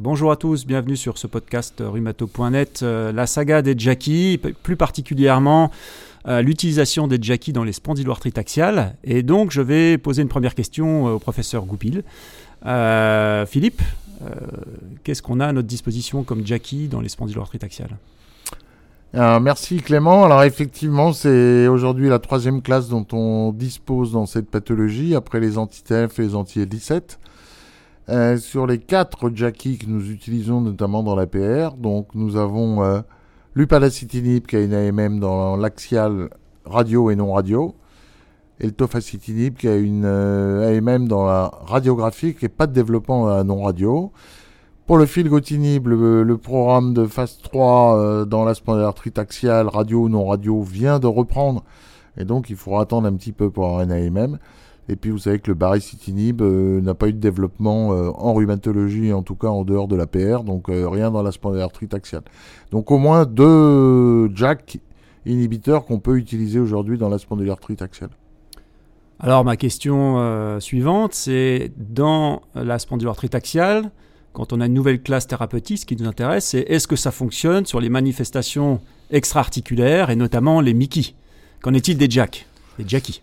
Bonjour à tous, bienvenue sur ce podcast rhumato.net, la saga des JAKi, plus particulièrement l'utilisation des JAKi dans les spondyloarthrites axiales. Et donc je vais poser une première question au professeur Goupil. Philippe, qu'est-ce qu'on a à notre disposition comme JAKi dans les spondyloarthrites axiales? Alors, merci Clément. Alors effectivement, c'est aujourd'hui la troisième classe dont on dispose dans cette pathologie, après les anti-TNF et les anti-L17. Sur les 4 JAKi que nous utilisons notamment dans l'APR, donc nous avons l'upalacitinib qui a une AMM dans l'axial radio et non radio, et le tofacitinib qui a une AMM dans la radiographique et pas de développement non radio. Pour le filgotinib, le programme de phase 3 dans la spondylarthrite axiale, radio ou non radio, vient de reprendre. Et donc, il faudra attendre un petit peu pour avoir un AMM. Et puis, vous savez que le baricitinib n'a pas eu de développement en rhumatologie, en tout cas en dehors de l'APR. Donc, rien dans la spondylarthrite axiale. Donc, au moins 2 JAK inhibiteurs qu'on peut utiliser aujourd'hui dans la spondylarthrite axiale. Alors, ma question suivante, c'est dans la spondylarthrite axiale, quand on a une nouvelle classe thérapeutique, ce qui nous intéresse, c'est est-ce que ça fonctionne sur les manifestations extra-articulaires et notamment les MICI? Qu'en est-il des JAK, des JAKi?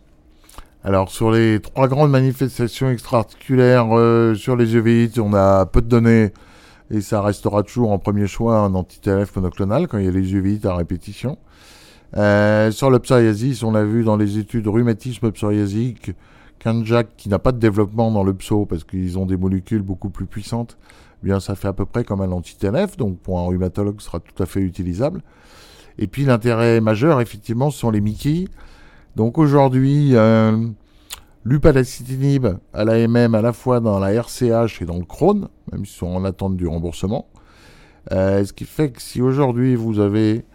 Alors, sur les 3 grandes manifestations extra-articulaires, sur les uveites, on a peu de données et ça restera toujours en premier choix un anti-TNF monoclonal quand il y a les uveites à répétition. Sur le psoriasis, on a vu dans les études rhumatisme psoriasique qu'un JAK qui n'a pas de développement dans le pso parce qu'ils ont des molécules beaucoup plus puissantes, eh bien ça fait à peu près comme un anti-TNF, donc pour un rhumatologue ce sera tout à fait utilisable. Et puis l'intérêt majeur effectivement ce sont les MICI. Donc aujourd'hui l'upalacitinib à l'AMM à la fois dans la RCH et dans le Crohn, même si on en attente du remboursement. Ce qui fait que si aujourd'hui vous avez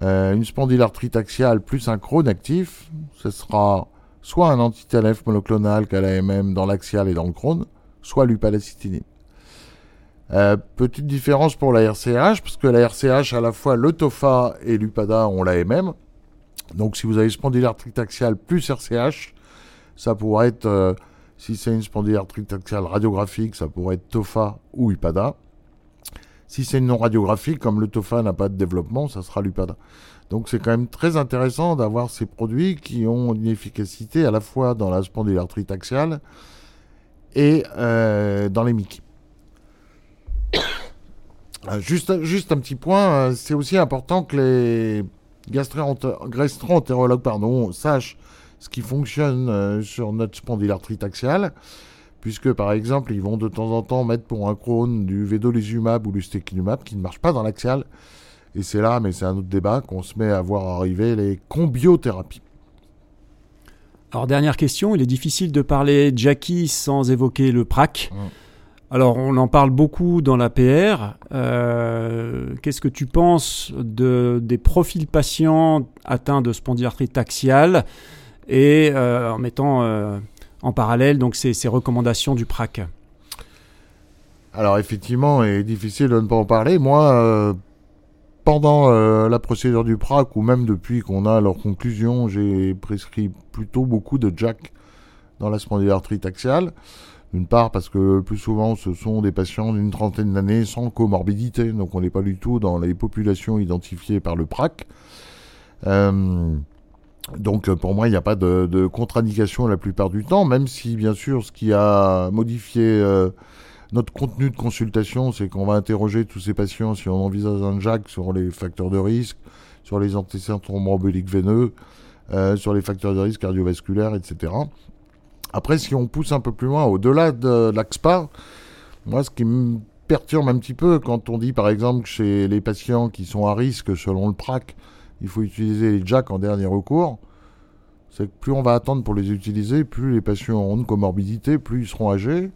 une spondylarthrite axiale plus un Crohn actif, ce sera soit un anti-TNF monoclonal qu'à l'AMM dans l'axial et dans le Crohn, soit l'upalacitinib. Petite différence pour la RCH, parce que la RCH, à la fois le tofa et l'upada ont l'AMM. Donc si vous avez spondylarthrite axiale plus RCH, ça pourrait être, si c'est une spondylarthrite axiale radiographique, ça pourrait être tofa ou upada. Si c'est une non radiographique, comme le tofa n'a pas de développement, ça sera l'upada. Donc c'est quand même très intéressant d'avoir ces produits qui ont une efficacité à la fois dans la spondylarthrite axiale et dans les MICI. Juste un petit point, c'est aussi important que les gastro-entérologues sachent ce qui fonctionne sur notre spondylarthrite axiale, puisque par exemple ils vont de temps en temps mettre pour un Crohn du vedolizumab ou du ustekinumab qui ne marche pas dans l'axiale. Et c'est là, mais c'est un autre débat, qu'on se met à voir arriver les combiothérapies. Alors, dernière question, il est difficile de parler JAKi sans évoquer le PRAC. Alors, on en parle beaucoup dans l'APR. Qu'est-ce que tu penses des profils patients atteints de spondylarthrite axiale et en mettant en parallèle donc, ces recommandations du PRAC? Alors, effectivement, il est difficile de ne pas en parler. Moi, pendant la procédure du PRAC, ou même depuis qu'on a leur conclusion, j'ai prescrit plutôt beaucoup de JAK dans la spondylarthrite axiale. D'une part parce que plus souvent ce sont des patients d'une trentaine d'années sans comorbidité, donc on n'est pas du tout dans les populations identifiées par le PRAC. Donc pour moi il n'y a pas de contre-indication la plupart du temps, même si bien sûr ce qui a modifié notre contenu de consultation, c'est qu'on va interroger tous ces patients si on envisage un JAK sur les facteurs de risque, sur les antécédents thromboemboliques veineux, sur les facteurs de risque cardiovasculaires, etc. Après, si on pousse un peu plus loin, au-delà de l'AXPA, moi, ce qui me perturbe un petit peu, quand on dit, par exemple, que chez les patients qui sont à risque, selon le PRAC, il faut utiliser les JAK en dernier recours, c'est que plus on va attendre pour les utiliser, plus les patients auront de comorbidité, plus ils seront âgés.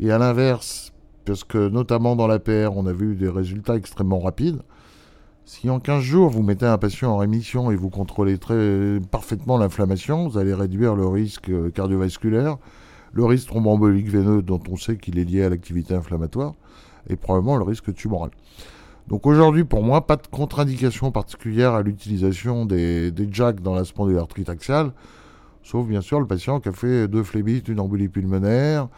Et à l'inverse, parce que notamment dans l'APR, on a vu des résultats extrêmement rapides. Si en 15 jours, vous mettez un patient en rémission et vous contrôlez parfaitement l'inflammation, vous allez réduire le risque cardiovasculaire, le risque thromboembolique veineux dont on sait qu'il est lié à l'activité inflammatoire, et probablement le risque tumoral. Donc aujourd'hui, pour moi, pas de contre-indication particulière à l'utilisation des JAK dans la spondylarthrite axiale, sauf bien sûr le patient qui a fait 2 phlébites, une embolie pulmonaire,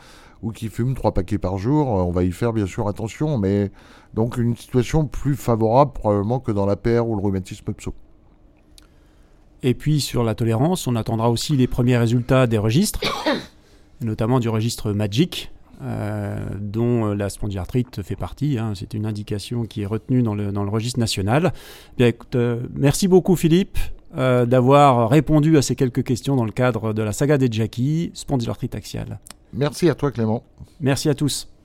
ou qui fume 3 paquets par jour, on va y faire bien sûr attention, mais donc une situation plus favorable probablement que dans la PR ou le rhumatisme pso. Et puis sur la tolérance, on attendra aussi les premiers résultats des registres, notamment du registre MAGIC, dont la spondylarthrite fait partie, hein. C'est une indication qui est retenue dans le registre national. Bien, écoute, merci beaucoup Philippe d'avoir répondu à ces quelques questions dans le cadre de la saga des JAKi, spondylarthrite axiale. Merci à toi Clément. Merci à tous.